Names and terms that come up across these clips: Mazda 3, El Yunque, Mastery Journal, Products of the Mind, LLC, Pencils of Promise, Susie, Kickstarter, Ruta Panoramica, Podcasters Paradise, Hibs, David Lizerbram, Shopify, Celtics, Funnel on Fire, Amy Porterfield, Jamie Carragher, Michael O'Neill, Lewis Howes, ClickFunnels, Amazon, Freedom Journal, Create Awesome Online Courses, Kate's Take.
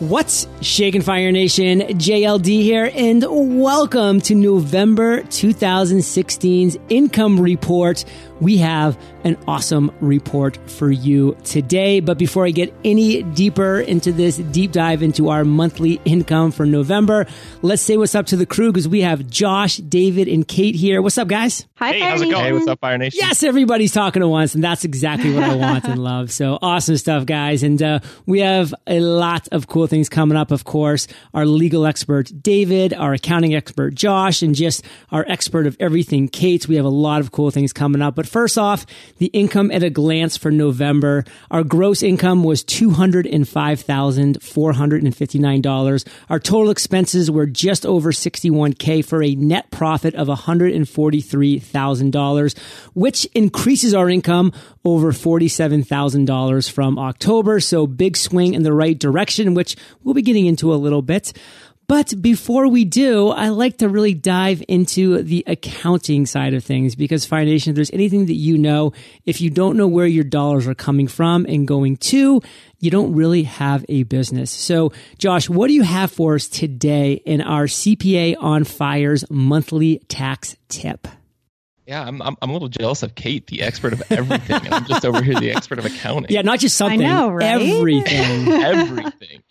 What's shaking, Fire Nation? JLD here, and welcome to November 2016's Income Report. We have an awesome report for you today. But before I get any deeper into this deep dive into our monthly income for November, let's say what's up to the crew, because we have Josh, David, and Kate here. What's up, guys? Hi, hey, how's it going? Hey, what's up, Fire Nation? Yes, everybody's talking at once, and that's exactly what I want and love. So awesome stuff, guys. And we have a lot of cool things coming up, of course. Our legal expert, David, our accounting expert, Josh, and just our expert of everything, Kate. We have a lot of cool things coming up. But first off, the income at a glance for November. Our gross income was $205,459. Our total expenses were just over $61K for a net profit of $143,000, which increases our income over $47,000 from October. So big swing in the right direction, which we'll be getting into a little bit. But before we do, I like to really dive into the accounting side of things, because Fire Nation, if there's anything that you know, if you don't know where your dollars are coming from and going to, you don't really have a business. So Josh, what do you have for us today in our CPA on Fire's monthly tax tip? Yeah, I'm a little jealous of Kate, the expert of everything, and I'm just over here, the expert of accounting. Yeah, not just something, I know, right? Everything. Everything.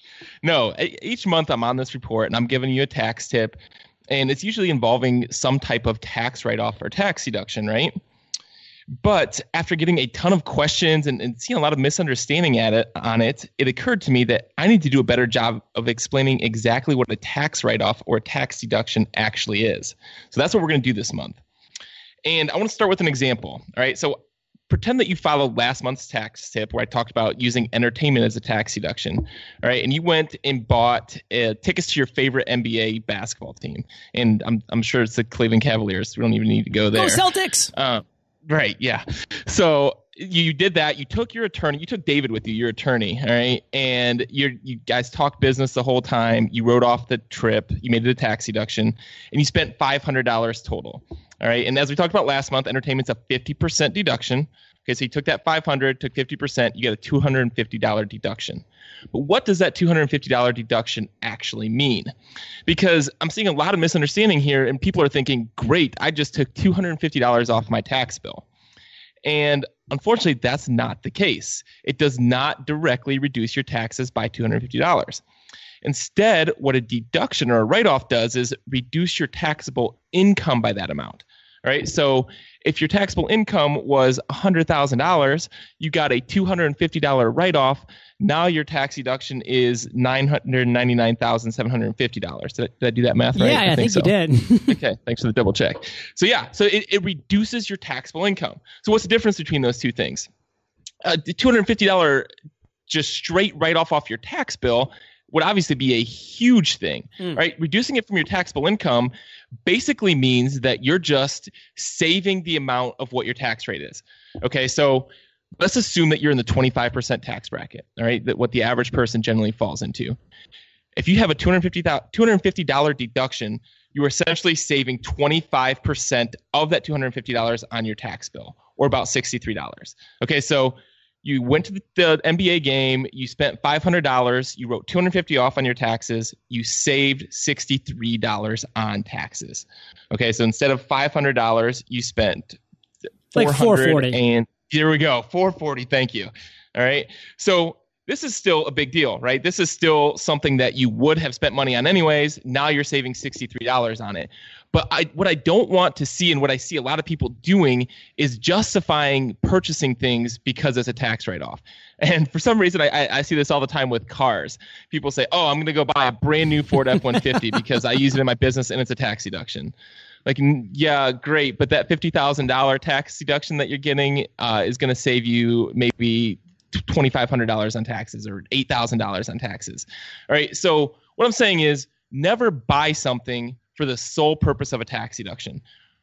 No, each month I'm on this report and I'm giving you a tax tip, and it's usually involving some type of tax write-off or tax deduction, right? But after getting a ton of questions and seeing a lot of misunderstanding it occurred to me that I need to do a better job of explaining exactly what a tax write-off or a tax deduction actually is. So that's what we're going to do this month. And I want to start with an example, all right? So pretend that you followed last month's tax tip where I talked about using entertainment as a tax deduction, all right? And you went and bought tickets to your favorite NBA basketball team. And I'm sure it's the Cleveland Cavaliers. We don't even need to go there. Go Celtics! Right, yeah. So you did that. You took your attorney. You took David with you, your attorney, all right? And you guys talked business the whole time. You wrote off the trip. You made it a tax deduction. And you spent $500 total. All right. And as we talked about last month, entertainment's a 50% deduction. Okay. So you took that $500, took 50%, you get a $250 deduction. But what does that $250 deduction actually mean? Because I'm seeing a lot of misunderstanding here, and people are thinking, great, I just took $250 off my tax bill. And unfortunately, that's not the case. It does not directly reduce your taxes by $250. Instead, what a deduction or a write-off does is reduce your taxable income by that amount. All right. So if your taxable income was $100,000, you got a $250 write-off. Now your tax deduction is $999,750. Did I do that math right? Yeah, I think so. You did. Okay. Thanks for the double check. So yeah, so it reduces your taxable income. So what's the difference between those two things? The $250 just straight write-off off your tax bill would obviously be a huge thing, right? Reducing it from your taxable income basically means that you're just saving the amount of what your tax rate is. Okay, so let's assume that you're in the 25% tax bracket, all right, that what the average person generally falls into. If you have a $250 deduction, you are essentially saving 25% of that $250 on your tax bill, or about $63. Okay, so you went to the NBA game, you spent $500, you wrote $250 off on your taxes, you saved $63 on taxes. Okay, so instead of $500, you spent like $440. And here we go, $440, thank you. All right, so this is still a big deal, right? This is still something that you would have spent money on anyways. Now you're saving $63 on it. But what I don't want to see, and what I see a lot of people doing, is justifying purchasing things because it's a tax write-off. And for some reason, I see this all the time with cars. People say, oh, I'm going to go buy a brand new Ford F-150 because I use it in my business and it's a tax deduction. Like, yeah, great. But that $50,000 tax deduction that you're getting is going to save you maybe $2,500 on taxes or $8,000 on taxes. All right. So what I'm saying is never buy something for the sole purpose of a tax deduction.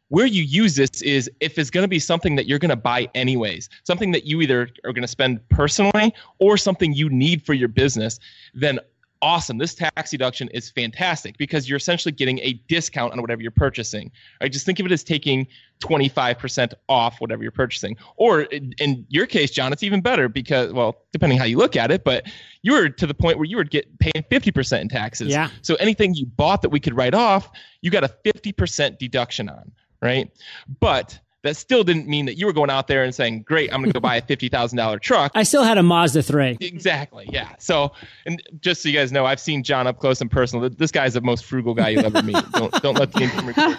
Where you use this is if it's going to be something that you're going to buy anyways, something that you either are going to spend personally or something you need for your business, then awesome, this tax deduction is fantastic because you're essentially getting a discount on whatever you're purchasing. Right? Just think of it as taking 25% off whatever you're purchasing. Or in your case, John, it's even better because, well, depending how you look at it, but you were to the point where you were paying 50% in taxes. Yeah. So anything you bought that we could write off, you got a 50% deduction on, right? But that still didn't mean that you were going out there and saying, great, I'm going to go buy a $50,000 truck. I still had a Mazda 3. Exactly. Yeah. So, and just so you guys know, I've seen John up close and personal. This guy's the most frugal guy you'll ever meet. Don't let the income report.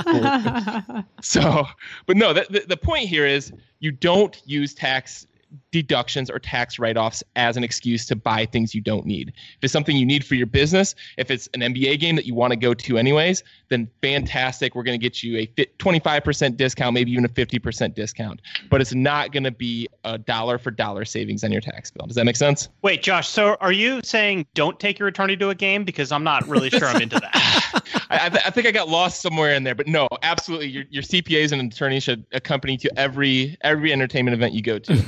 So, but no, the point here is you don't use tax deductions or tax write-offs as an excuse to buy things you don't need. If it's something you need for your business, if it's an NBA game that you want to go to anyways, then fantastic. We're going to get you a 25% discount, maybe even a 50% discount. But it's not going to be a dollar-for-dollar savings on your tax bill. Does that make sense? Wait, Josh, so are you saying don't take your attorney to a game? Because I'm not really sure I'm into that. I think I got lost somewhere in there. But no, absolutely. Your CPAs and attorneys should accompany you to every entertainment event you go to.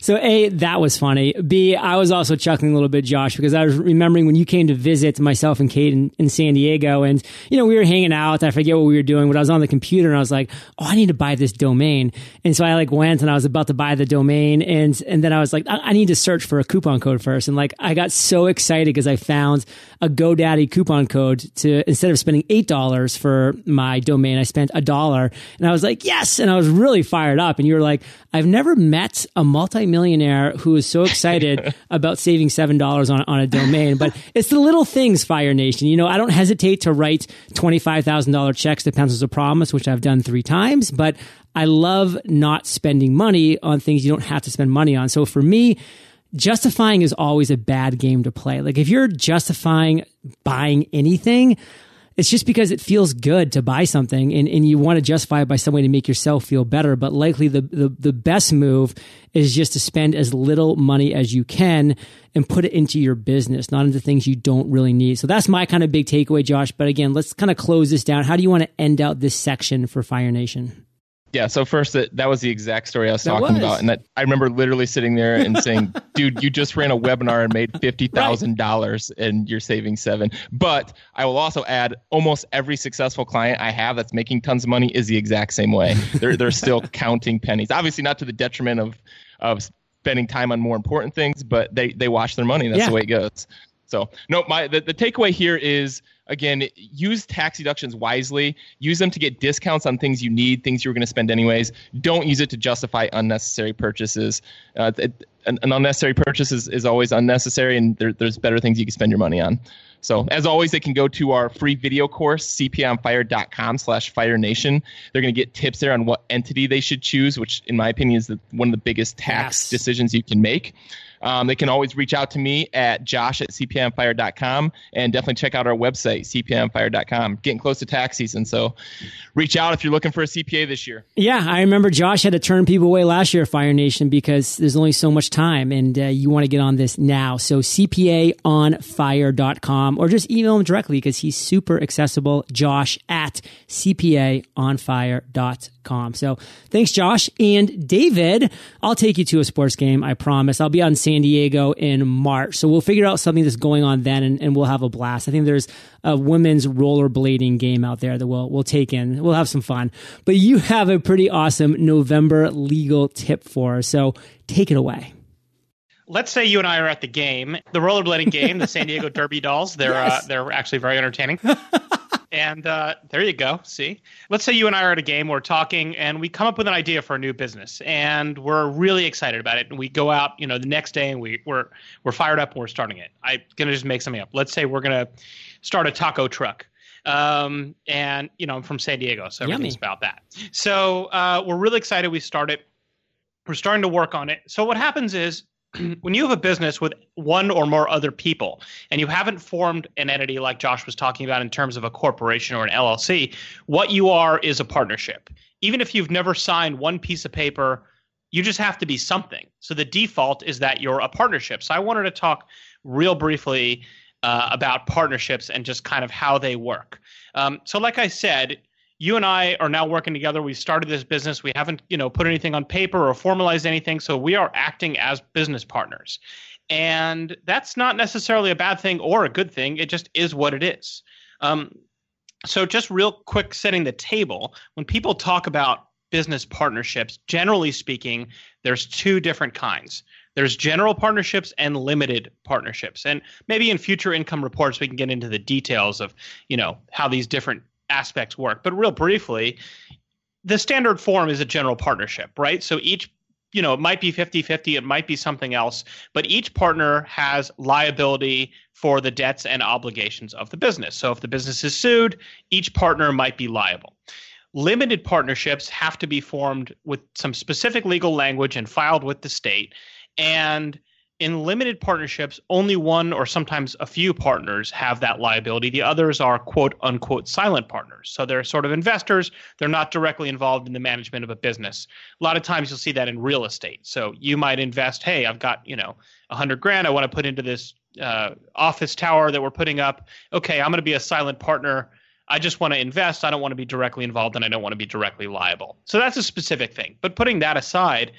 So A, that was funny. B, I was also chuckling a little bit, Josh, because I was remembering when you came to visit myself and Kate in San Diego, and we were hanging out. I forget what we were doing, but I was on the computer and I was like, oh, I need to buy this domain. And so I went and I was about to buy the domain, and then I was like, I need to search for a coupon code first. And I got so excited because I found a GoDaddy coupon code to, instead of spending $8 for my domain, I spent $1, and I was like, yes. And I was really fired up. And you were like, I've never met a multimillionaire who is so excited about saving $7 on a domain. But it's the little things, Fire Nation. I don't hesitate to write $25,000 checks to Pencils of Promise, which I've done 3 times, but I love not spending money on things you don't have to spend money on. So for me, justifying is always a bad game to play. If you're justifying buying anything, it's just because it feels good to buy something and you want to justify it by some way to make yourself feel better. But likely the best move is just to spend as little money as you can and put it into your business, not into things you don't really need. So that's my kind of big takeaway, Josh. But again, let's kind of close this down. How do you want to end out this section for Fire Nation? Yeah. So first, that was the exact story I was talking about. And I remember literally sitting there and saying, dude, you just ran a webinar and made $50,000 and you're saving $7. But I will also add, almost every successful client I have that's making tons of money is the exact same way. They're still counting pennies. Obviously not to the detriment of spending time on more important things, but they wash their money. That's the way it goes. So no, the takeaway here is, again, use tax deductions wisely. Use them to get discounts on things you need, things you were going to spend anyways. Don't use it to justify unnecessary purchases. An unnecessary purchase is always unnecessary, and there's better things you can spend your money on. So as always, they can go to our free video course, cpaonfire.com/firenation. They're going to get tips there on what entity they should choose, which in my opinion is one of the biggest tax decisions you can make. They can always reach out to me at josh@cpaonfire.com, and definitely check out our website, cpaonfire.com. Getting close to tax season, so reach out if you're looking for a CPA this year. Yeah, I remember Josh had to turn people away last year, Fire Nation, because there's only so much time, and you want to get on this now. So cpaonfire.com, or just email him directly because he's super accessible, josh@cpaonfire.com. So thanks, Josh. And David, I'll take you to a sports game, I promise. I'll be on San Diego in March. So we'll figure out something that's going on then, and we'll have a blast. I think there's a women's rollerblading game out there that we'll take in. We'll have some fun. But you have a pretty awesome November legal tip for us. So take it away. Let's say you and I are at the game, the rollerblading game, the San Diego Derby Dolls. They're actually very entertaining. And there you go. See, let's say you and I are at a game, we're talking, and we come up with an idea for a new business, and we're really excited about it. And we go out, the next day, and we're fired up, and we're starting it. I'm gonna just make something up. Let's say we're gonna start a taco truck. And I'm from San Diego, so everything's about that. So we're really excited. We start it. We're starting to work on it. So what happens is, when you have a business with one or more other people and you haven't formed an entity like Josh was talking about in terms of a corporation or an LLC, what you are is a partnership. Even if you've never signed one piece of paper, you just have to be something. So the default is that you're a partnership. So I wanted to talk real briefly about partnerships and just kind of how they work. So like I said, you and I are now working together. We started this business. We haven't, put anything on paper or formalized anything. So we are acting as business partners. And that's not necessarily a bad thing or a good thing. It just is what it is. So just real quick, setting the table, when people talk about business partnerships, generally speaking, there's two different kinds. There's general partnerships and limited partnerships. And maybe in future income reports, we can get into the details of, you know, how these different aspects work. But real briefly, the standard form is a general partnership, right? So each, you know, it might be 50-50, it might be something else, but each partner has liability for the debts and obligations of the business. So if the business is sued, each partner might be liable. Limited partnerships have to be formed with some specific legal language and filed with the state. And in limited partnerships, only one or sometimes a few partners have that liability. The others are quote unquote silent partners. So they're sort of investors. They're not directly involved in the management of a business. A lot of times you'll see that in real estate. So you might invest, hey, I've got, you know, $100,000 I want to put into this office tower that we're putting up. Okay, I'm going to be a silent partner. I just want to invest. I don't want to be directly involved and I don't want to be directly liable. So that's a specific thing. But putting that aside,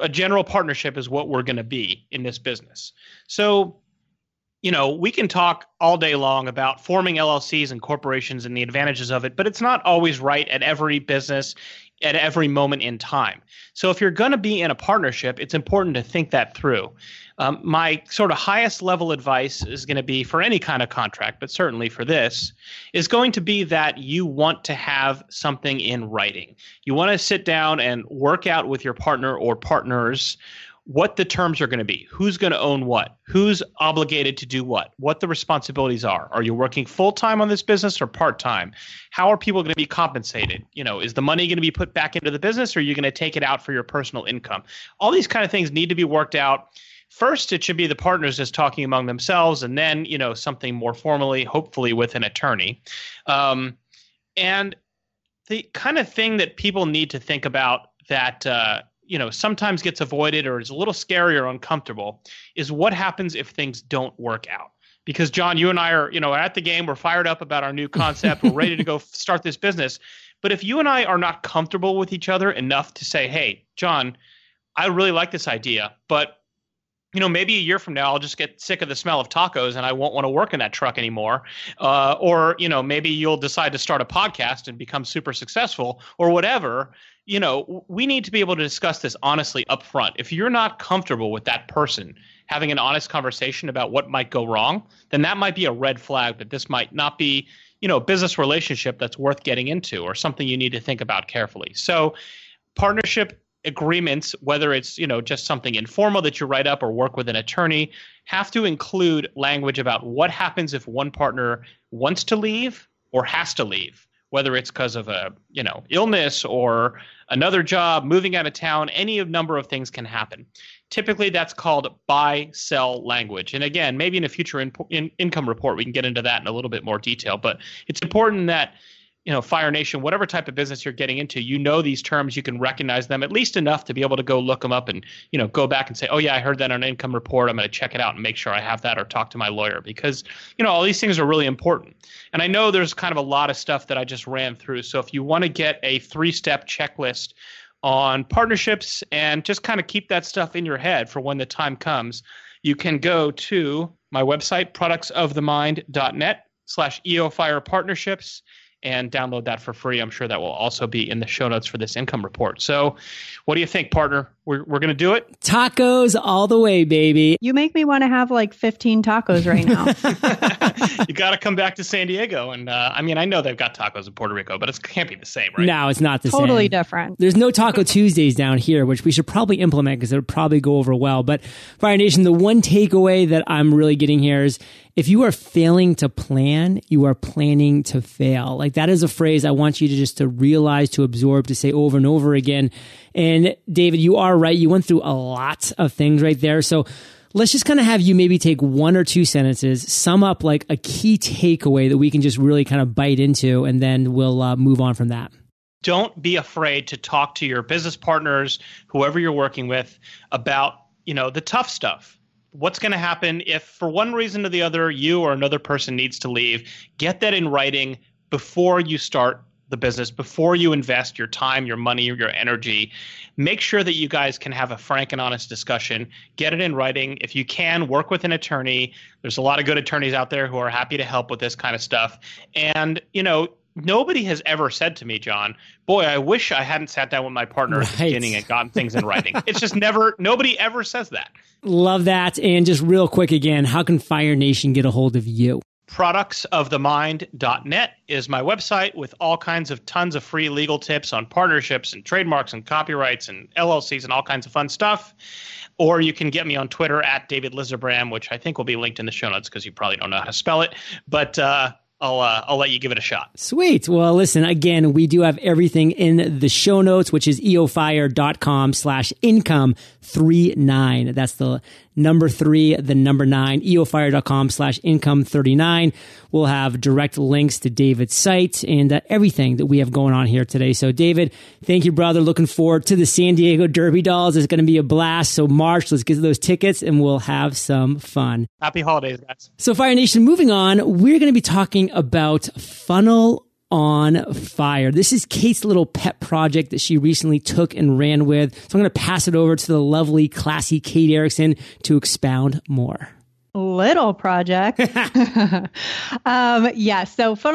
a general partnership is what we're going to be in this business. So, you know, we can talk all day long about forming LLCs and corporations and the advantages of it, but it's not always right at every business, at every moment in time. So if you're going to be in a partnership, it's important to think that through. My sort of highest level advice is going to be for any kind of contract, but certainly for this, is going to be that you want to have something in writing. You want to sit down and work out with your partner or partners what the terms are going to be, who's going to own what, who's obligated to do what the responsibilities are. Are you working full-time on this business or part-time? How are people going to be compensated? You know, is the money going to be put back into the business or are you going to take it out for your personal income? All these kind of things need to be worked out. First, it should be the partners just talking among themselves and then, you know, something more formally, hopefully with an attorney. And the kind of thing that people need to think about that, you know, sometimes gets avoided or is a little scary or uncomfortable is what happens if things don't work out. Because John, you and I are, you know, at the game, we're fired up about our new concept. We're ready to go start this business. But if you and I are not comfortable with each other enough to say, hey, John, I really like this idea, but you know, maybe a year from now, I'll just get sick of the smell of tacos and I won't want to work in that truck anymore. Or, you know, maybe you'll decide to start a podcast and become super successful or whatever. You know, we need to be able to discuss this honestly up front. If you're not comfortable with that person having an honest conversation about what might go wrong, then that might be a red flag that this might not be, you know, a business relationship that's worth getting into or something you need to think about carefully. So partnership agreements, whether it's, you know, just something informal that you write up or work with an attorney, have to include language about what happens if one partner wants to leave or has to leave, whether it's because of a, you know, illness or another job, moving out of town, any number of things can happen. Typically, that's called buy-sell language. And again, maybe in a future income report, we can get into that in a little bit more detail, but it's important that, you know, Fire Nation, whatever type of business you're getting into, you know these terms, you can recognize them at least enough to be able to go look them up and, you know, go back and say, oh, yeah, I heard that on an income report. I'm going to check it out and make sure I have that or talk to my lawyer because, you know, all these things are really important. And I know there's kind of a lot of stuff that I just ran through. So if you want to get a 3-step checklist on partnerships and just kind of keep that stuff in your head for when the time comes, you can go to my website, productsofthemind.net/EOFirePartnerships. and download that for free. I'm sure that will also be in the show notes for this income report. So what do you think, partner? We're going to do it? Tacos all the way, baby. You make me want to have like 15 tacos right now. You got to come back to San Diego. And I mean, I know they've got tacos in Puerto Rico, but it can't be the same, right? No, it's not the same. Totally different. There's no Taco Tuesdays down here, which we should probably implement because it would probably go over well. But Fire Nation, the one takeaway that I'm really getting here is if you are failing to plan, you are planning to fail. Like that is a phrase I want you to just to realize, to absorb, to say over and over again. And David, you are right. You went through a lot of things right there. So let's just kind of have you maybe take 1 or 2 sentences, sum up like a key takeaway that we can just really kind of bite into, and then we'll move on from that. Don't be afraid to talk to your business partners, whoever you're working with, about, you know, the tough stuff. What's going to happen if for one reason or the other, you or another person needs to leave? Get that in writing before you start the business, before you invest your time, your money, your energy, make sure that you guys can have a frank and honest discussion. Get it in writing. If you can, work with an attorney. There's a lot of good attorneys out there who are happy to help with this kind of stuff. And, you know, nobody has ever said to me, John, boy, I wish I hadn't sat down with my partner at the beginning and gotten things in writing. It's just never, nobody ever says that. Love that. And just real quick again, how can Fire Nation get a hold of you? Productsofthemind.net is my website with all kinds of tons of free legal tips on partnerships and trademarks and copyrights and LLCs and all kinds of fun stuff. Or you can get me on Twitter at David Lizerbram, which I think will be linked in the show notes because you probably don't know how to spell it. But I'll let you give it a shot. Sweet. Well, listen, again, we do have everything in the show notes, which is eofire.com/income39. That's the number 3, the number 9, eofire.com/income39. We'll have direct links to David's site and everything that we have going on here today. So David, thank you, brother. Looking forward to the San Diego Derby Dolls. It's going to be a blast. So March, let's get those tickets and we'll have some fun. Happy holidays, guys. So Fire Nation, moving on, we're going to be talking about Funnel on Fire. This is Kate's little pet project that she recently took and ran with. So I'm going to pass it over to the lovely, classy Kate Erickson to expound more. Little project. So Funnel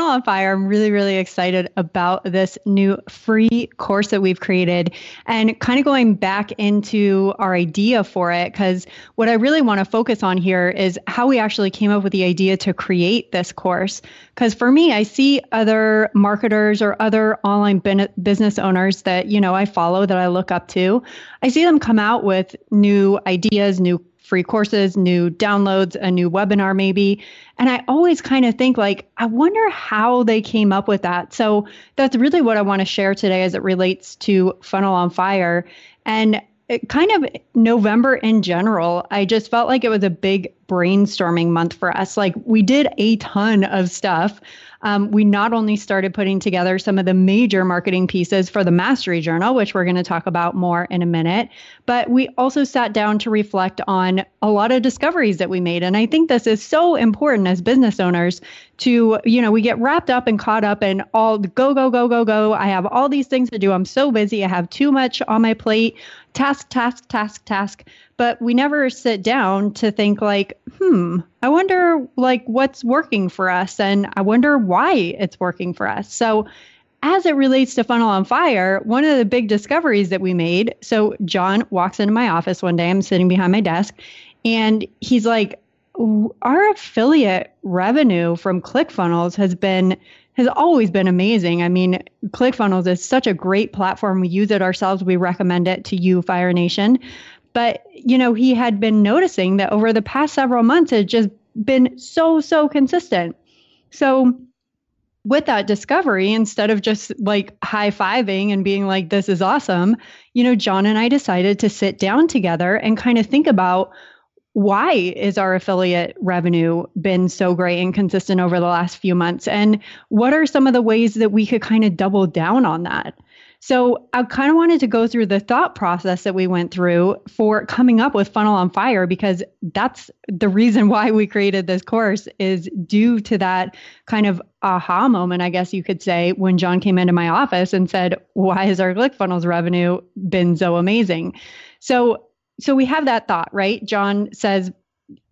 on Fire, I'm really, really excited about this new free course that we've created and kind of going back into our idea for it, because what I really want to focus on here is how we actually came up with the idea to create this course. Because for me, I see other marketers or other online business owners that, you know, I follow, that I look up to. I see them come out with new ideas, new free courses, new downloads, a new webinar maybe. And I always kind of think like, I wonder how they came up with that. So that's really what I want to share today as it relates to Funnel on Fire. And it kind of November in general, I just felt like it was a big brainstorming month for us. Like we did a ton of stuff. We not only started putting together some of the major marketing pieces for the Mastery Journal, which we're going to talk about more in a minute, but we also sat down to reflect on a lot of discoveries that we made. And I think this is so important as business owners to, you know, we get wrapped up and caught up in all the go. I have all these things to do. I'm so busy. I have too much on my plate. Task. But we never sit down to think like, I wonder like what's working for us and I wonder why it's working for us. So as it relates to Funnel on Fire, one of the big discoveries that we made, so John walks into my office one day, I'm sitting behind my desk, and he's like, our affiliate revenue from ClickFunnels has always been amazing. I mean, ClickFunnels is such a great platform. We use it ourselves. We recommend it to you, Fire Nation. But, you know, he had been noticing that over the past several months, it just been so consistent. So with that discovery, instead of just like high-fiving and being like, this is awesome, you know, John and I decided to sit down together and kind of think about, why is our affiliate revenue been so great and consistent over the last few months? And what are some of the ways that we could kind of double down on that? So I kind of wanted to go through the thought process that we went through for coming up with Funnel on Fire, because that's the reason why we created this course, is due to that kind of aha moment, I guess you could say, when John came into my office and said, why has our ClickFunnels revenue been so amazing? So we have that thought, right? John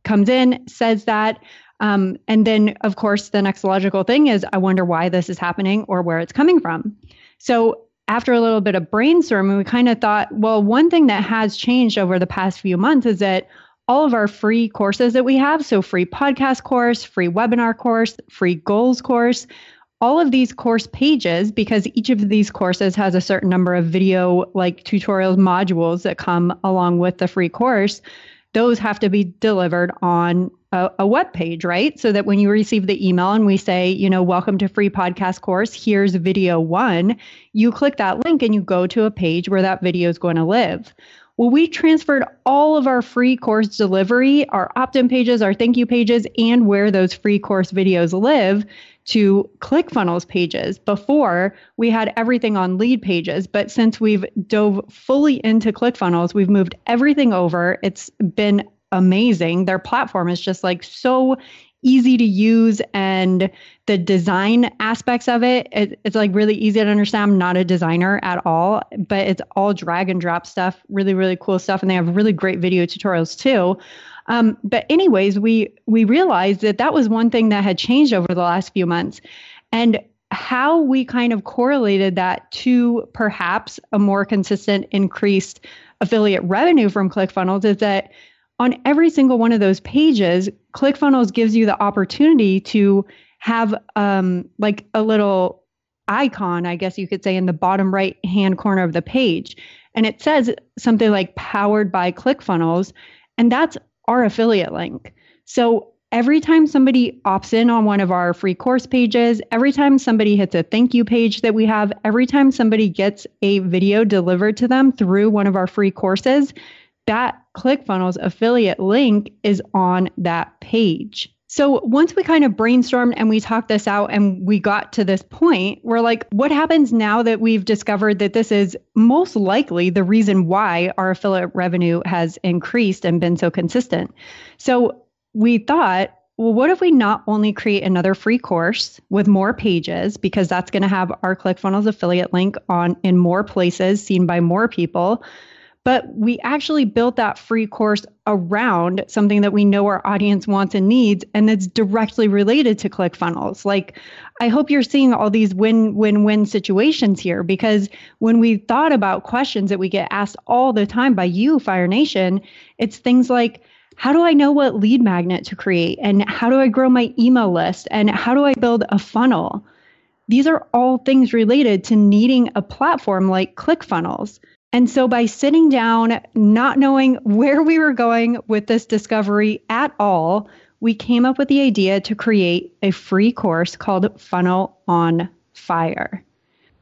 comes in, says that. And then, of course, the next logical thing is, I wonder why this is happening or where it's coming from. So after a little bit of brainstorming, we kind of thought, well, one thing that has changed over the past few months is that all of our free courses that we have, so free podcast course, free webinar course, free goals course, all of these course pages, because each of these courses has a certain number of video like tutorials modules that come along with the free course, those have to be delivered on a web page, right? So that when you receive the email and we say, you know, welcome to free podcast course, here's video 1, you click that link and you go to a page where that video is going to live. Well, we transferred all of our free course delivery, our opt-in pages, our thank you pages, and where those free course videos live to ClickFunnels pages. Before, we had everything on LeadPages, but since we've dove fully into ClickFunnels, we've moved everything over. It's been amazing. Their platform is just like so easy to use, and the design aspects of it, it's like really easy to understand. I'm not a designer at all, but it's all drag and drop stuff, really, really cool stuff. And they have really great video tutorials too. But anyways, we realized that was one thing that had changed over the last few months, and how we kind of correlated that to perhaps a more consistent increased affiliate revenue from ClickFunnels is that on every single one of those pages, ClickFunnels gives you the opportunity to have like a little icon, I guess you could say, in the bottom right hand corner of the page. And it says something like powered by ClickFunnels, and that's our affiliate link. So every time somebody opts in on one of our free course pages, every time somebody hits a thank you page that we have, every time somebody gets a video delivered to them through one of our free courses, that ClickFunnels affiliate link is on that page. So once we kind of brainstormed and we talked this out and we got to this point, we're like, what happens now that we've discovered that this is most likely the reason why our affiliate revenue has increased and been so consistent? So we thought, well, what if we not only create another free course with more pages, because that's going to have our ClickFunnels affiliate link on in more places, seen by more people, but we actually built that free course around something that we know our audience wants and needs, and that's directly related to ClickFunnels. Like, I hope you're seeing all these win-win-win situations here, because when we thought about questions that we get asked all the time by you, Fire Nation, it's things like, how do I know what lead magnet to create? And how do I grow my email list? And how do I build a funnel? These are all things related to needing a platform like ClickFunnels. And so by sitting down, not knowing where we were going with this discovery at all, we came up with the idea to create a free course called Funnel on Fire.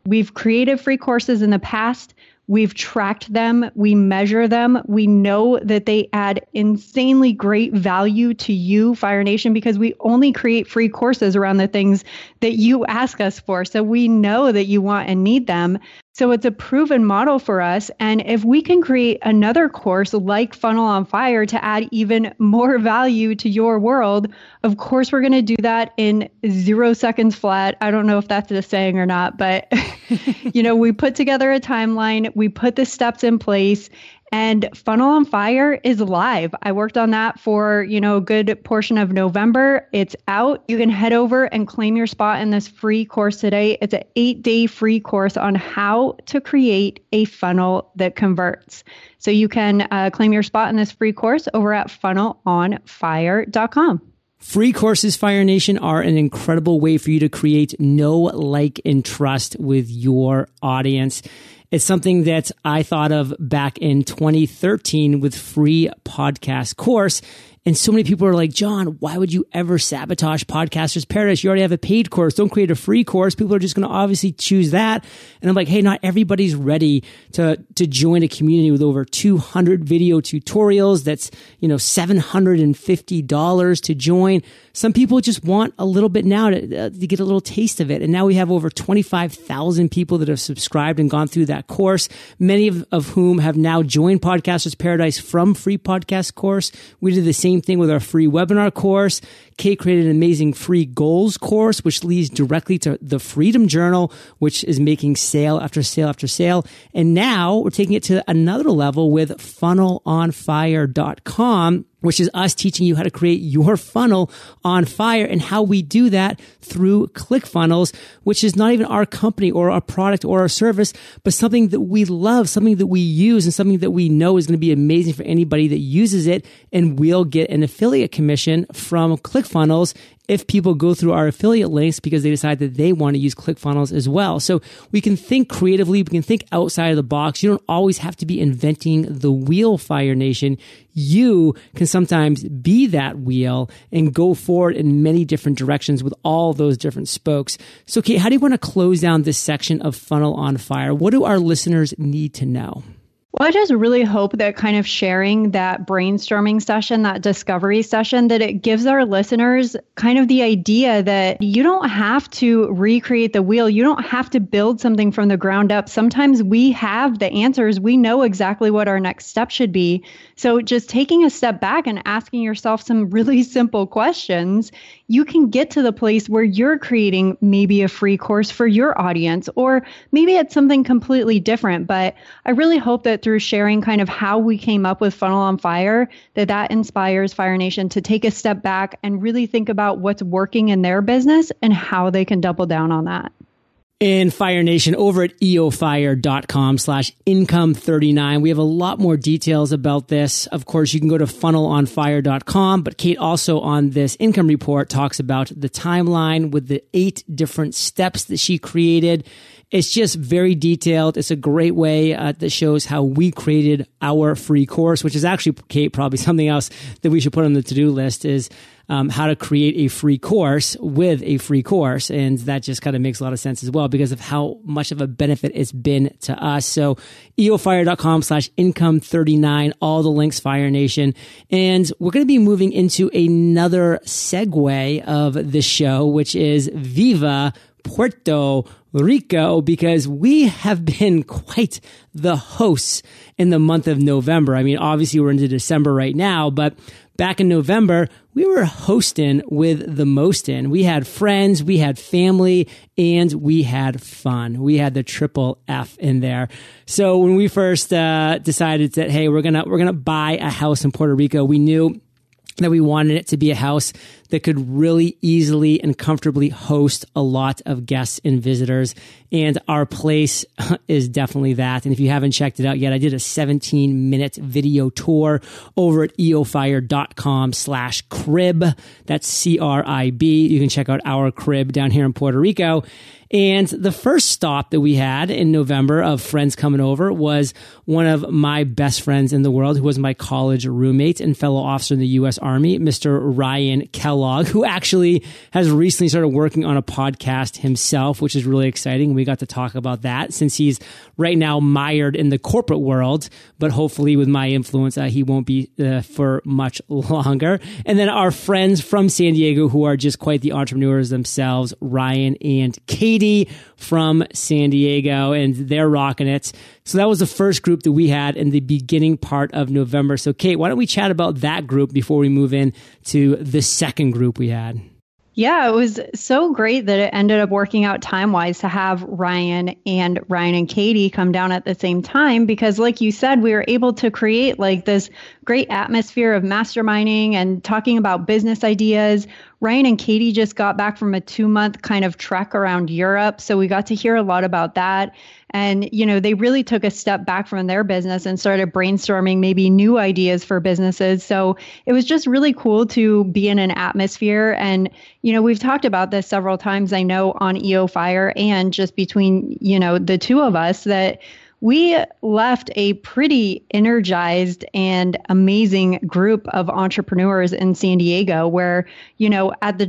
We've created free courses in the past. We've tracked them, we measure them, we know that they add insanely great value to you, Fire Nation, because we only create free courses around the things that you ask us for. So we know that you want and need them. So it's a proven model for us. And if we can create another course like Funnel on Fire to add even more value to your world, of course, we're going to do that in 0 seconds flat. I don't know if that's a saying or not, but you know, we put together a timeline, we put the steps in place, and Funnel on Fire is live. I worked on that for, you know, a good portion of November. It's out. You can head over and claim your spot in this free course today. It's an 8-day free course on how to create a funnel that converts. So you can claim your spot in this free course over at funnelonfire.com. Free courses, Fire Nation, are an incredible way for you to create know, like, and trust with your audience. It's something that I thought of back in 2013 with free podcast course. And so many people are like, John, why would you ever sabotage Podcasters Paradise? You already have a paid course. Don't create a free course. People are just going to obviously choose that. And I'm like, hey, not everybody's ready to join a community with over 200 video tutorials. That's, you know, $750 to join. Some people just want a little bit now to get a little taste of it. And now we have over 25,000 people that have subscribed and gone through that course, many of whom have now joined Podcasters Paradise from free podcast course. We did the same thing with our free webinar course. Kate created an amazing free goals course, which leads directly to the Freedom Journal, which is making sale after sale after sale. And now we're taking it to another level with funnelonfire.com, which is us teaching you how to create your funnel on fire, and how we do that through ClickFunnels, which is not even our company or our product or our service, but something that we love, something that we use, and something that we know is going to be amazing for anybody that uses it. And we'll get an affiliate commission from ClickFunnels if people go through our affiliate links because they decide that they want to use ClickFunnels as well. So we can think creatively. We can think outside of the box. You don't always have to be inventing the wheel, Fire Nation. You can sometimes be that wheel and go forward in many different directions with all those different spokes. So, Kate, how do you want to close down this section of Funnel on Fire? What do our listeners need to know? Well, I just really hope that kind of sharing that brainstorming session, that discovery session, that it gives our listeners kind of the idea that you don't have to recreate the wheel. You don't have to build something from the ground up. Sometimes we have the answers. We know exactly what our next step should be. So just taking a step back and asking yourself some really simple questions, you can get to the place where you're creating maybe a free course for your audience, or maybe it's something completely different. But I really hope that through sharing kind of how we came up with Funnel on Fire, that inspires Fire Nation to take a step back and really think about what's working in their business and how they can double down on that. In Fire Nation, over at eofire.com/income39, we have a lot more details about this. Of course, you can go to funnelonfire.com, but Kate also on this income report talks about the timeline with the 8 different steps that she created. It's just very detailed. It's a great way that shows how we created our free course, which is actually, Kate, probably something else that we should put on the to-do list is how to create a free course with a free course. And that just kind of makes a lot of sense as well because of how much of a benefit it's been to us. So eofire.com/income39, all the links, Fire Nation. And we're going to be moving into another segue of the show, which is Viva Puerto Rico, because we have been quite the hosts in the month of November. I mean, obviously we're into December right now, but back in November, we were hosting with the mostin. We had friends, we had family, and we had fun. We had the triple F in there. So when we first decided that, hey, we're gonna buy a house in Puerto Rico, we knew that we wanted it to be a house that could really easily and comfortably host a lot of guests and visitors. And our place is definitely that. And if you haven't checked it out yet, I did a 17-minute video tour over at eofire.com/crib. That's CRIB. You can check out our crib down here in Puerto Rico. And the first stop that we had in November of friends coming over was one of my best friends in the world, who was my college roommate and fellow officer in the U.S. Army, Mr. Ryan Kellogg, who actually has recently started working on a podcast himself, which is really exciting. We got to talk about that since he's right now mired in the corporate world, but hopefully with my influence, he won't be for much longer. And then our friends from San Diego, who are just quite the entrepreneurs themselves, Ryan and Katie from San Diego, and they're rocking it. So that was the first group that we had in the beginning part of November. So Kate, why don't we chat about that group before we move in to the second group we had? Yeah, it was so great that it ended up working out time-wise to have Ryan and Katie come down at the same time, because like you said, we were able to create like this great atmosphere of masterminding and talking about business ideas. Ryan and Katie just got back from a 2-month kind of trek around Europe, so we got to hear a lot about that. And, you know, they really took a step back from their business and started brainstorming maybe new ideas for businesses. So it was just really cool to be in an atmosphere. And, you know, we've talked about this several times, I know, on EO Fire and just between, you know, the two of us, that we left a pretty energized and amazing group of entrepreneurs in San Diego where, you know, at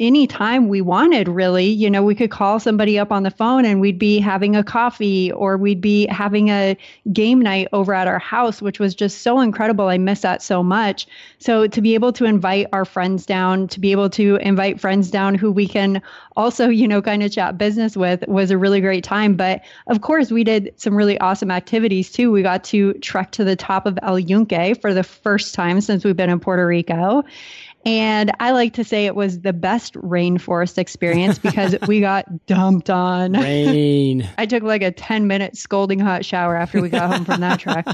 any time we wanted, really, you know, we could call somebody up on the phone and we'd be having a coffee or we'd be having a game night over at our house, which was just so incredible. I miss that so much. So to be able to invite our friends down, to be able to invite friends down who we can also, you know, kind of chat business with, was a really great time. But of course, we did some really awesome activities too. We got to trek to the top of El Yunque for the first time since we've been in Puerto Rico. And I like to say it was the best rainforest experience because we got dumped on. Rain. I took like a 10-minute scalding hot shower after we got home from that trek.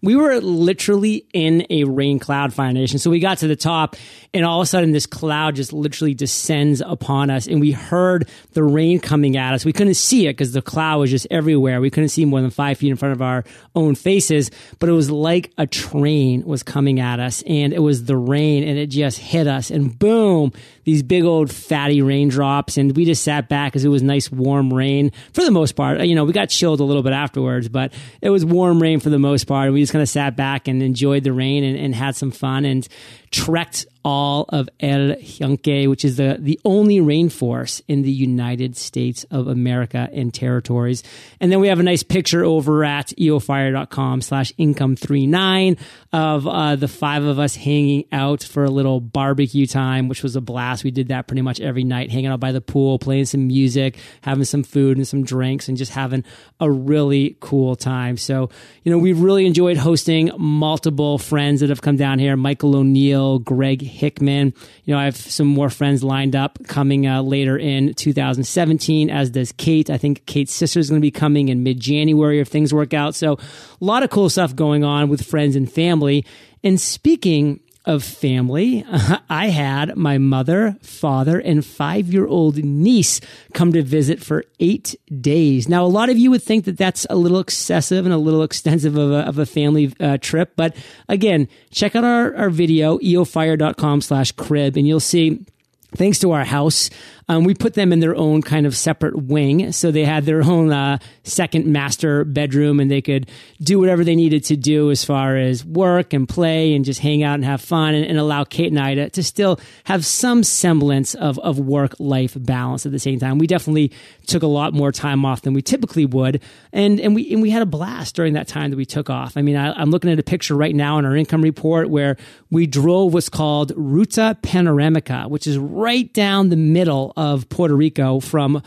We were literally in a rain cloud, Fire Nation. So we got to the top and all of a sudden this cloud just literally descends upon us and we heard the rain coming at us. We couldn't see it because the cloud was just everywhere. We couldn't see more than 5 feet in front of our own faces, but it was like a train was coming at us and it was the rain and it just hit us and boom, these big old fatty raindrops. And we just sat back because it was nice warm rain for the most part. You know, we got chilled a little bit afterwards, but it was warm rain for the most part. And we just kind of sat back and enjoyed the rain and had some fun and trekked all of El Yunque, which is the only rainforest in the United States of America and territories. And then we have a nice picture over at eofire.com/income39 of the five of us hanging out for a little barbecue time, which was a blast. We did that pretty much every night, hanging out by the pool, playing some music, having some food and some drinks, and just having a really cool time. So, you know, we've really enjoyed hosting multiple friends that have come down here, Michael O'Neill, Greg Hickman. You know, I have some more friends lined up coming later in 2017, as does Kate. I think Kate's sister is going to be coming in mid-January if things work out. So a lot of cool stuff going on with friends and family. And speaking of family, I had my mother, father, and 5-year-old niece come to visit for 8 days. Now, a lot of you would think that that's a little excessive and a little extensive of a family trip. But again, check out our video, eofire.com/crib, and you'll see, thanks to our house, we put them in their own kind of separate wing. So they had their own second master bedroom, and they could do whatever they needed to do as far as work and play and just hang out and have fun, and allow Kate and I to still have some semblance of work-life balance at the same time. We definitely took a lot more time off than we typically would. And we had a blast during that time that we took off. I mean, I'm looking at a picture right now in our income report where we drove what's called Ruta Panoramica, which is right down the middle of Puerto Rico from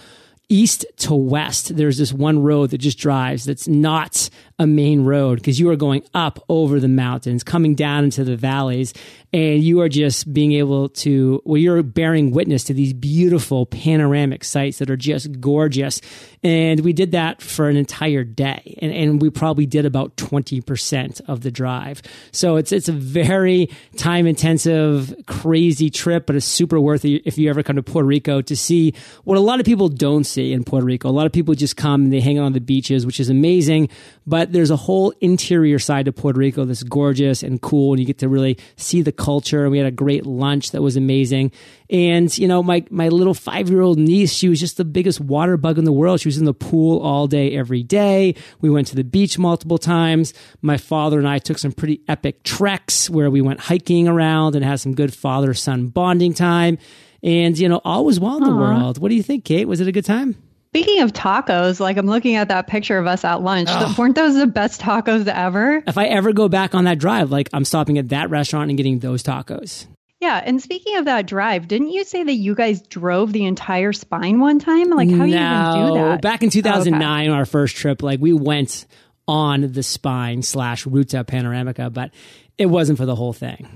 east to west. There's this one road that just drives, that's not a main road, because you are going up over the mountains, coming down into the valleys, and you are just being able to, well, you're bearing witness to these beautiful panoramic sites that are just gorgeous. And we did that for an entire day, and we probably did about 20% of the drive. So it's a very time intensive, crazy trip, but it's super worth it if you ever come to Puerto Rico, to see what a lot of people don't see in Puerto Rico. A lot of people just come and they hang out on the beaches, which is amazing, but there's a whole interior side to Puerto Rico that's gorgeous and cool, and you get to really see the culture. We had a great lunch that was amazing. And, you know, my little 5-year-old niece, she was just the biggest water bug in the world. She was in the pool all day, every day. We went to the beach multiple times. My father and I took some pretty epic treks where we went hiking around and had some good father-son bonding time. And, you know, all was well in the world. What do you think, Kate? Was it a good time? Speaking of tacos, like, I'm looking at that picture of us at lunch. Oh. Weren't those the best tacos ever? If I ever go back on that drive, like, I'm stopping at that restaurant and getting those tacos. Yeah. And speaking of that drive, didn't you say that you guys drove the entire spine one time? Like, how do you even do that? Back in 2009, our first trip, like, we went on the spine / Ruta Panoramica, but it wasn't for the whole thing.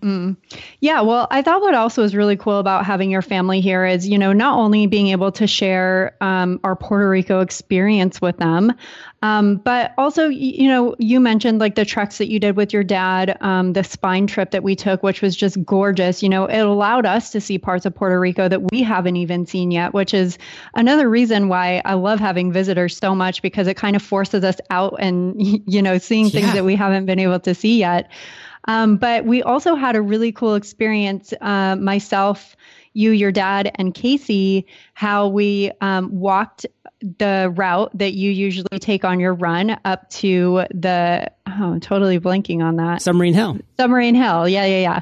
Mm. Yeah. Well, I thought what also was really cool about having your family here is, you know, not only being able to share our Puerto Rico experience with them, but also, you know, you mentioned like the treks that you did with your dad, the spine trip that we took, which was just gorgeous. You know, it allowed us to see parts of Puerto Rico that we haven't even seen yet, which is another reason why I love having visitors so much, because it kind of forces us out and, you know, seeing things that we haven't been able to see yet. But we also had a really cool experience, myself, you, your dad, and Casey, how we walked the route that you usually take on your run up to the, oh, I'm totally blanking on that. Submarine Hill. Yeah.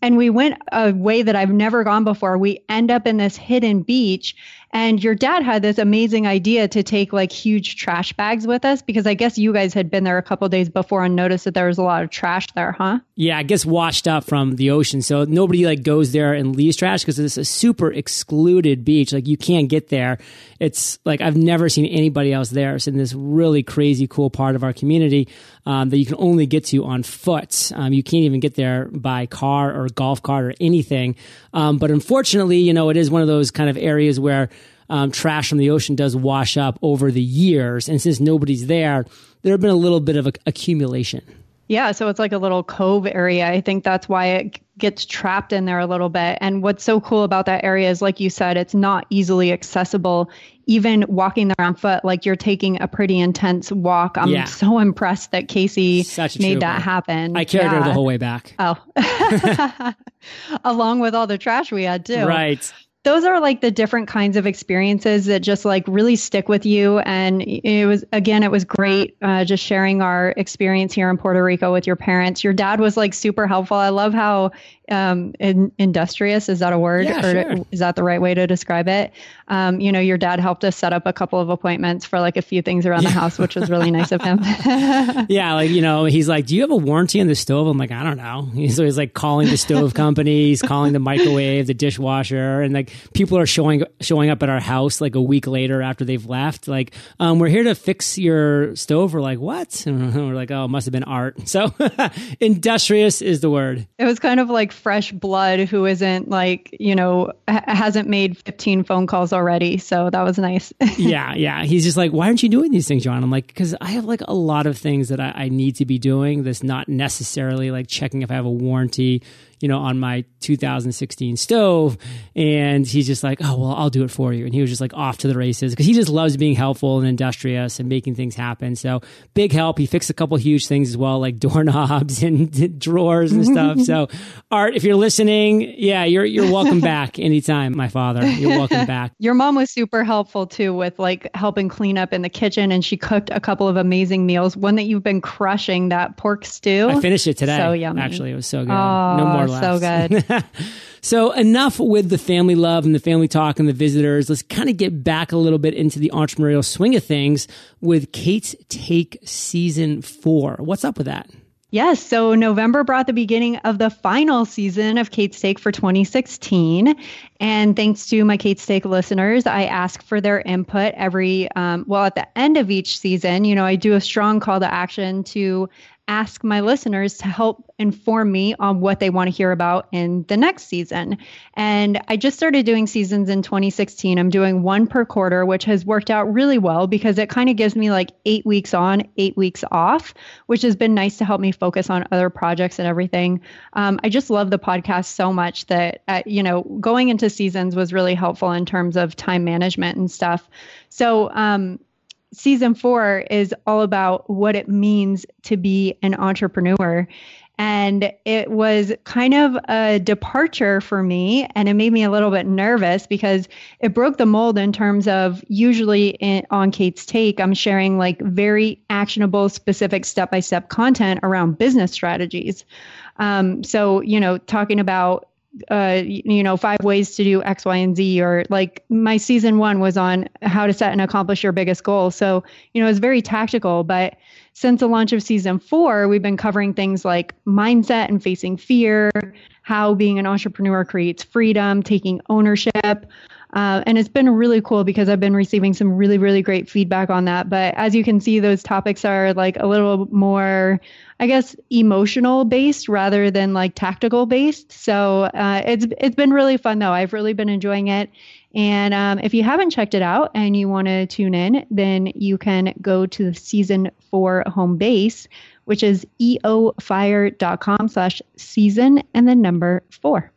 And we went a way that I've never gone before. We end up in this hidden beach, and your dad had this amazing idea to take like huge trash bags with us, because I guess you guys had been there a couple of days before and noticed that there was a lot of trash there, huh? Yeah, I guess washed up from the ocean. So nobody like goes there and leaves trash, because it's a super excluded beach. Like, you can't get there. It's like, I've never seen anybody else there. It's in this really crazy cool part of our community that you can only get to on foot. You can't even get there by car or golf cart or anything. But unfortunately, you know, it is one of those kind of areas where trash from the ocean does wash up over the years. And since nobody's there, there have been a little bit of accumulation. Yeah. So it's like a little cove area. I think that's why it gets trapped in there a little bit. And what's so cool about that area is, like you said, it's not easily accessible. Even walking there on foot, like, you're taking a pretty intense walk. I'm so impressed that Casey made that happen. I carried her the whole way back. Oh, along with all the trash we had too. Right. those are like the different kinds of experiences that just like really stick with you. And it was great just sharing our experience here in Puerto Rico with your parents. Your dad was like super helpful. I love how industrious, is that a word? Yeah, or sure. Is that the right way to describe it? Your dad helped us set up a couple of appointments for like a few things around the house, which was really nice of him. Yeah. Like, he's like, do you have a warranty on the stove? I'm like, I don't know. So he's like calling the stove companies, calling the microwave, the dishwasher. And like people are showing up at our house like a week later after they've left. Like, we're here to fix your stove. We're like, what? And we're like, oh, it must've been art. So industrious is the word. It was kind of like fresh blood who isn't like, hasn't made 15 phone calls already. So that was nice. Yeah. He's just like, why aren't you doing these things, John? I'm like, because I have like a lot of things that I need to be doing that's not necessarily like checking if I have a warranty, on my 2016 stove. And he's just like, oh, well, I'll do it for you. And he was just like off to the races because he just loves being helpful and industrious and making things happen. So big help. He fixed a couple huge things as well, like doorknobs and drawers and stuff. So Art, if you're listening, yeah, you're welcome back anytime, my father. You're welcome back. Your mom was super helpful too with like helping clean up in the kitchen. And she cooked a couple of amazing meals. One that you've been crushing, that pork stew. I finished it today. So yummy. Actually, it was so good. Oh, no more left. So good. So enough with the family love and the family talk and the visitors. Let's kind of get back a little bit into the entrepreneurial swing of things with Kate's Take Season 4. What's up with that? Yes. So November brought the beginning of the final season of Kate's Take for 2016. And thanks to my Kate's Take listeners, I ask for their input at the end of each season. I do a strong call to action to ask my listeners to help inform me on what they want to hear about in the next season. And I just started doing seasons in 2016. I'm doing one per quarter, which has worked out really well because it kind of gives me like 8 weeks on, 8 weeks off, which has been nice to help me focus on other projects and everything. I just love the podcast so much that, going into seasons was really helpful in terms of time management and stuff. So, Season 4 is all about what it means to be an entrepreneur. And it was kind of a departure for me, and it made me a little bit nervous because it broke the mold in terms of usually on Kate's Take, I'm sharing like very actionable, specific step-by-step content around business strategies. Talking about 5 ways to do X, Y, and Z, or like my season 1 was on how to set and accomplish your biggest goal. So, it's very tactical, but since the launch of season 4, we've been covering things like mindset and facing fear, how being an entrepreneur creates freedom, taking ownership. And it's been really cool because I've been receiving some really, really great feedback on that. But as you can see, those topics are like a little more, I guess, emotional based rather than like tactical based. So it's been really fun, though. I've really been enjoying it. And if you haven't checked it out and you want to tune in, then you can go to the season 4 home base, which is eofire.com/season4.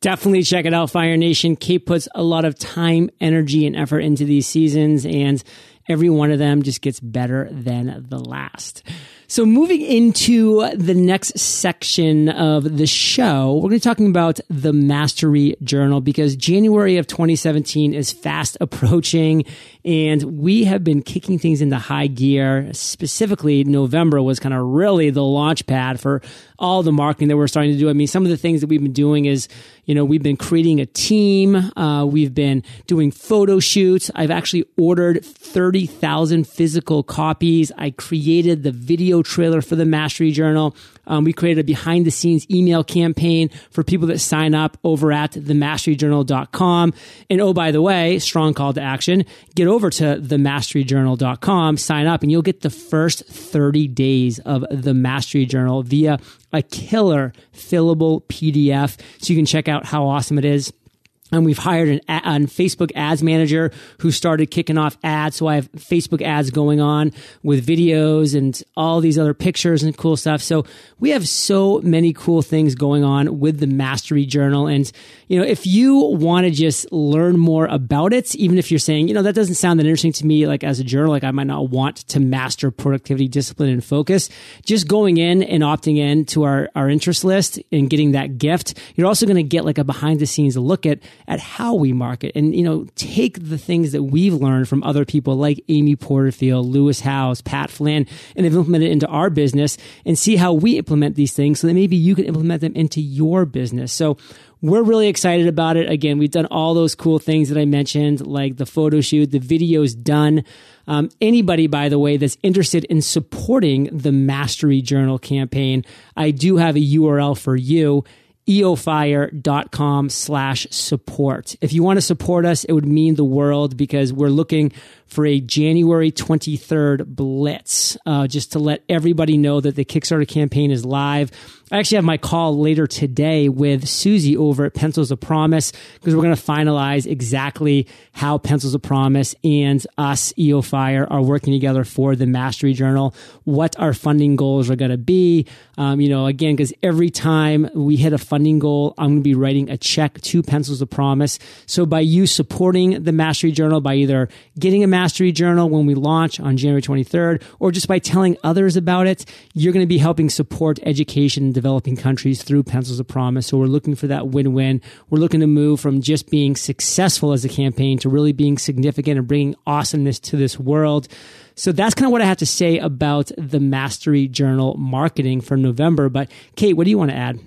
Definitely check it out, Fire Nation. Kate puts a lot of time, energy, and effort into these seasons, and every one of them just gets better than the last. So moving into the next section of the show, we're going to be talking about the Mastery Journal because January of 2017 is fast approaching, and we have been kicking things into high gear. Specifically, November was kind of really the launch pad for all the marketing that we're starting to do. I mean, some of the things that we've been doing is, we've been creating a team. We've been doing photo shoots. I've actually ordered 30,000 physical copies. I created the video trailer for the Mastery Journal. We created a behind the scenes email campaign for people that sign up over at themasteryjournal.com. And oh, by the way, strong call to action, get over to themasteryjournal.com, sign up, and you'll get the first 30 days of the Mastery Journal via a killer fillable PDF. So you can check out how awesome it is. And we've hired an Facebook ads manager who started kicking off ads. So I have Facebook ads going on with videos and all these other pictures and cool stuff. So we have so many cool things going on with the Mastery Journal. And, if you want to just learn more about it, even if you're saying, that doesn't sound that interesting to me, like as a journal, like I might not want to master productivity, discipline, and focus, just going in and opting in to our interest list and getting that gift. You're also going to get like a behind the scenes look at at how we market and, you know, take the things that we've learned from other people like Amy Porterfield, Lewis Howes, Pat Flynn, and have implemented it into our business and see how we implement these things so that maybe you can implement them into your business. So we're really excited about it. Again, we've done all those cool things that I mentioned, like the photo shoot, the video's done. Anybody, by the way, that's interested in supporting the Mastery Journal campaign, I do have a URL for you, eofire.com/support. If you want to support us, it would mean the world because we're looking for a January 23rd blitz, just to let everybody know that the Kickstarter campaign is live. I actually have my call later today with Susie over at Pencils of Promise because we're going to finalize exactly how Pencils of Promise and us, EO Fire, are working together for the Mastery Journal, what our funding goals are going to be. You know, again, because every time we hit a funding goal, I'm going to be writing a check to Pencils of Promise. So by you supporting the Mastery Journal, by either getting a Mastery Journal when we launch on January 23rd, or just by telling others about it, you're going to be helping support education and developing countries through Pencils of Promise. So we're looking for that win-win. We're looking to move from just being successful as a campaign to really being significant and bringing awesomeness to this world. So that's kind of what I have to say about the Mastery Journal marketing for November. But Kate, what do you want to add?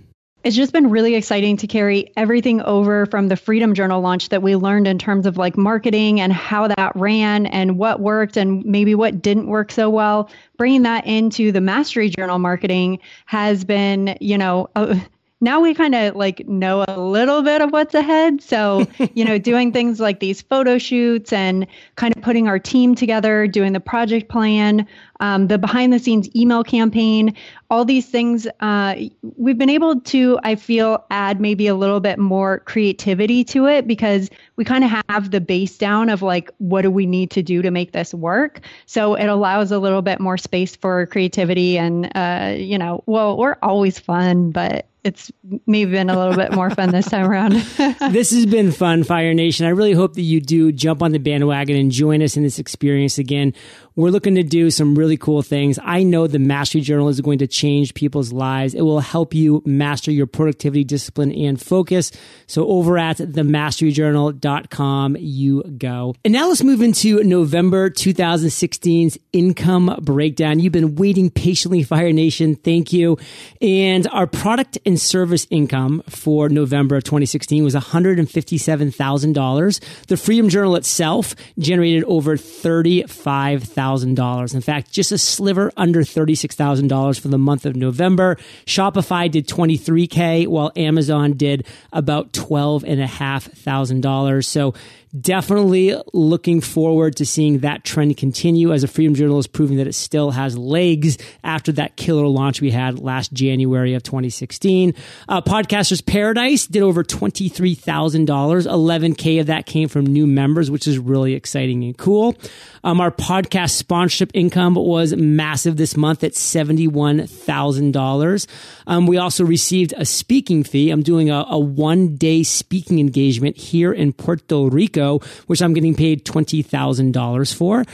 It's just been really exciting to carry everything over from the Freedom Journal launch that we learned in terms of like marketing and how that ran and what worked and maybe what didn't work so well. Bringing that into the Mastery Journal marketing has been, you know, now we kind of like know a little bit of what's ahead. So, you know, doing things like these photo shoots and kind of putting our team together, doing the project plan, the behind the scenes email campaign, all these things, we've been able to, I feel, add maybe a little bit more creativity to it because we kind of have the base down of like, what do we need to do to make this work? So it allows a little bit more space for creativity and, you know, well, we're always fun, but it's maybe been a little bit more fun this time around. This has been fun, Fire Nation. I really hope that you do jump on the bandwagon and join us in this experience again. We're looking to do some really cool things. I know the Mastery Journal is going to change people's lives. It will help you master your productivity, discipline, and focus. So over at themasteryjournal.com you go. And now let's move into November 2016's income breakdown. You've been waiting patiently, Fire Nation. Thank you. And our product and service income for November of 2016 was $157,000. The Freedom Journal itself generated over $35,000. In fact, just a sliver under $36,000 for the month of November. Shopify did $23K, while Amazon did about $12,500. So definitely looking forward to seeing that trend continue as the Freedom Journal is proving that it still has legs after that killer launch we had last January of 2016. Podcasters Paradise did over $23,000. $11K of that came from new members, which is really exciting and cool. Our podcast sponsorship income was massive this month at $71,000. We also received a speaking fee. I'm doing a one-day speaking engagement here in Puerto Rico, which I'm getting paid $20,000 for.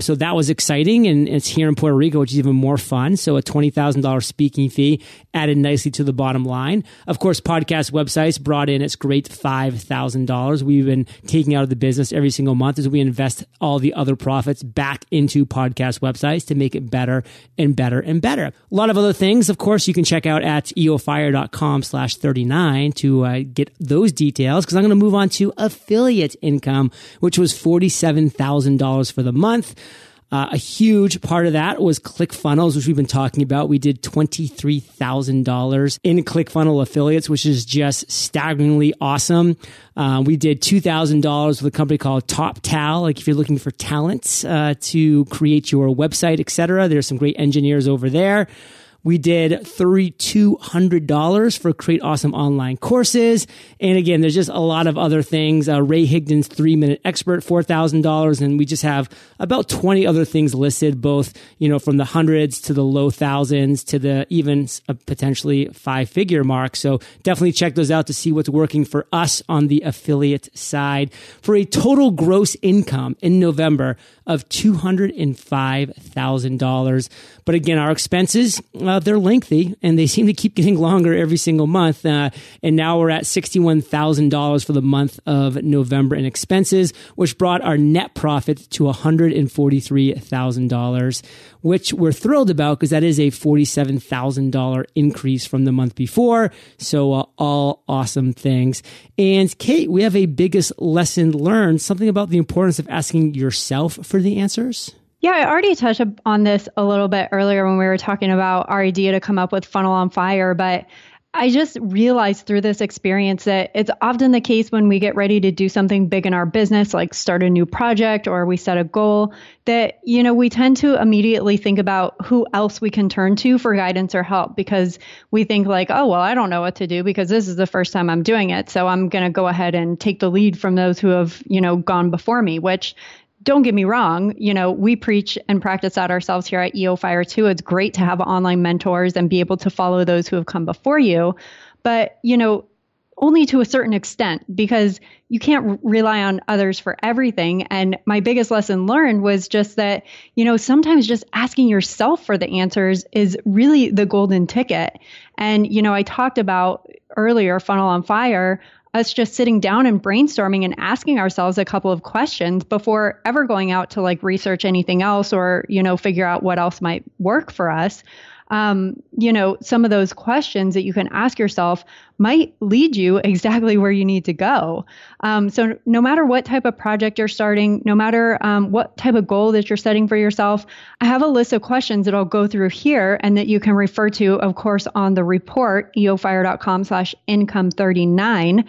So that was exciting. And it's here in Puerto Rico, which is even more fun. So a $20,000 speaking fee added nicely to the bottom line. Of course, podcast websites brought in its great $5,000 we've been taking out of the business every single month as we invest all the other profits back into podcast websites to make it better and better and better. A lot of other things, of course, you can check out at eofire.com/39 to get those details, because I'm going to move on to affiliate income, which was $47,000 for the month. A huge part of that was ClickFunnels, which we've been talking about. We did $23,000 in ClickFunnel affiliates, which is just staggeringly awesome. We did $2,000 with a company called TopTal. Like if you're looking for talents to create your website, etc., there's some great engineers over there. We did $3,200 for Create Awesome Online Courses. And again, there's just a lot of other things. Ray Higdon's 3-Minute Expert, $4,000. And we just have about 20 other things listed, both, you know, from the hundreds to the low thousands to the even potentially 5-figure mark. So definitely check those out to see what's working for us on the affiliate side for a total gross income in November of $205,000. But again, our expenses they're lengthy, and they seem to keep getting longer every single month. And now we're at $61,000 for the month of November in expenses, which brought our net profit to $143,000, which we're thrilled about because that is a $47,000 increase from the month before. So all awesome things. And Kate, we have a biggest lesson learned, something about the importance of asking yourself for the answers. Yeah, I already touched on this a little bit earlier when we were talking about our idea to come up with Funnel on Fire, but I just realized through this experience that it's often the case when we get ready to do something big in our business, like start a new project or we set a goal, that, you know, we tend to immediately think about who else we can turn to for guidance or help, because we think like, oh, well, I don't know what to do because this is the first time I'm doing it. So I'm going to go ahead and take the lead from those who have, you know, gone before me, which, don't get me wrong, you know, we preach and practice that ourselves here at EO Fire too. It's great to have online mentors and be able to follow those who have come before you, but, you know, only to a certain extent, because you can't rely on others for everything. And my biggest lesson learned was just that, you know, sometimes just asking yourself for the answers is really the golden ticket. And, you know, I talked about earlier Funnel on Fire, us just sitting down and brainstorming and asking ourselves a couple of questions before ever going out to like research anything else or, you know, figure out what else might work for us. You know, some of those questions that you can ask yourself might lead you exactly where you need to go. So no matter what type of project you're starting, no matter what type of goal that you're setting for yourself, I have a list of questions that I'll go through here and that you can refer to, of course, on the report, eofire.com/income39.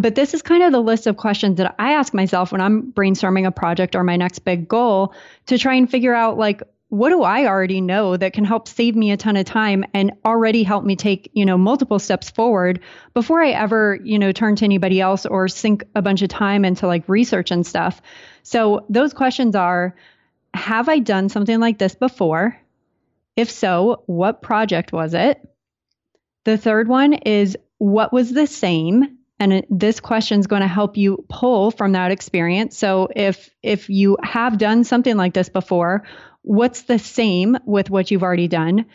But this is kind of the list of questions that I ask myself when I'm brainstorming a project or my next big goal to try and figure out like, what do I already know that can help save me a ton of time and already help me take, you know, multiple steps forward before I ever, you know, turn to anybody else or sink a bunch of time into like research and stuff. So those questions are, have I done something like this before? If so, what project was it? The third one is, what was the same? And this question is going to help you pull from that experience. So if you have done something like this before, what's the same with what you've already done?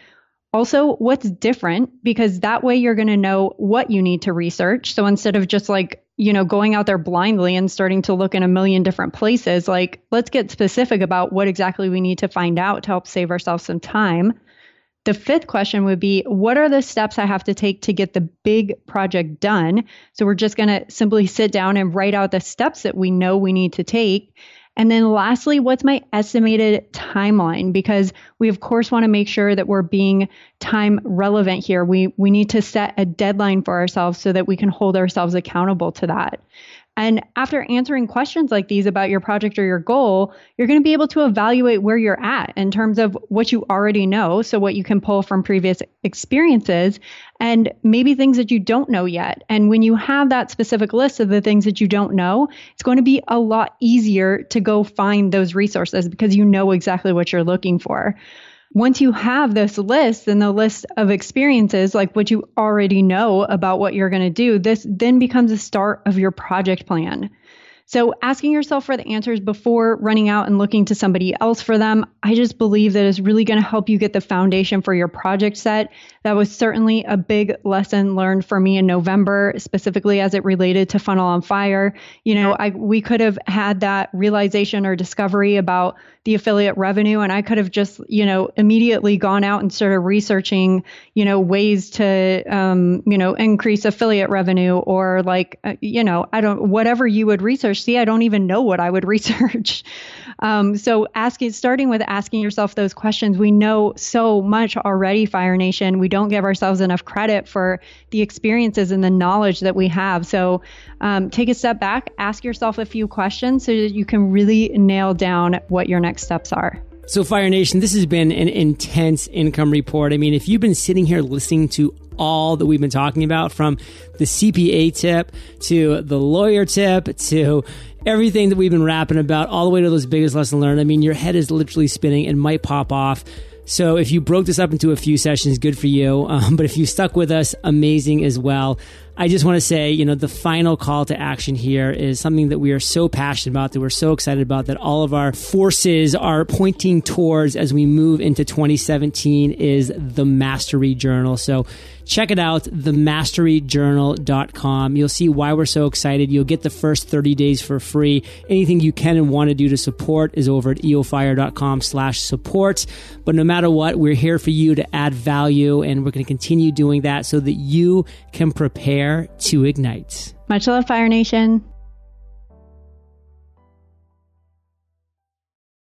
Also, what's different? Because that way you're going to know what you need to research. So instead of just like, you know, going out there blindly and starting to look in a million different places, like let's get specific about what exactly we need to find out to help save ourselves some time. The fifth question would be, what are the steps I have to take to get the big project done? So we're just going to simply sit down and write out the steps that we know we need to take. And then lastly, what's my estimated timeline? Because we, of course, want to make sure that we're being time relevant here. We need to set a deadline for ourselves so that we can hold ourselves accountable to that. And after answering questions like these about your project or your goal, you're going to be able to evaluate where you're at in terms of what you already know. So what you can pull from previous experiences and maybe things that you don't know yet. And when you have that specific list of the things that you don't know, it's going to be a lot easier to go find those resources because you know exactly what you're looking for. Once you have this list and the list of experiences, like what you already know about what you're going to do, this then becomes the start of your project plan. So asking yourself for the answers before running out and looking to somebody else for them, I just believe that is really going to help you get the foundation for your project set. That was certainly a big lesson learned for me in November, specifically as it related to Funnel on Fire. You know, we could have had that realization or discovery about the affiliate revenue, and I could have just, you know, immediately gone out and started researching, you know, ways to, you know, increase affiliate revenue or like, you know, whatever you would research. See, I don't even know what I would research. So starting with asking yourself those questions, we know so much already, Fire Nation. We don't give ourselves enough credit for the experiences and the knowledge that we have. So take a step back, ask yourself a few questions so that you can really nail down what your next steps are. So Fire Nation, this has been an intense income report. I mean, if you've been sitting here listening to all that we've been talking about, from the CPA tip to the lawyer tip to everything that we've been rapping about, all the way to those biggest lesson learned, I mean, your head is literally spinning and might pop off. So if you broke this up into a few sessions, good for you. But if you stuck with us, amazing as well. I just want to say, you know, the final call to action here is something that we are so passionate about, that we're so excited about, that all of our forces are pointing towards as we move into 2017 is the Mastery Journal. So check it out, themasteryjournal.com. You'll see why we're so excited. You'll get the first 30 days for free. Anything you can and want to do to support is over at eofire.com/support. But no matter what, we're here for you to add value, and we're going to continue doing that so that you can prepare to ignite. Much love, Fire Nation.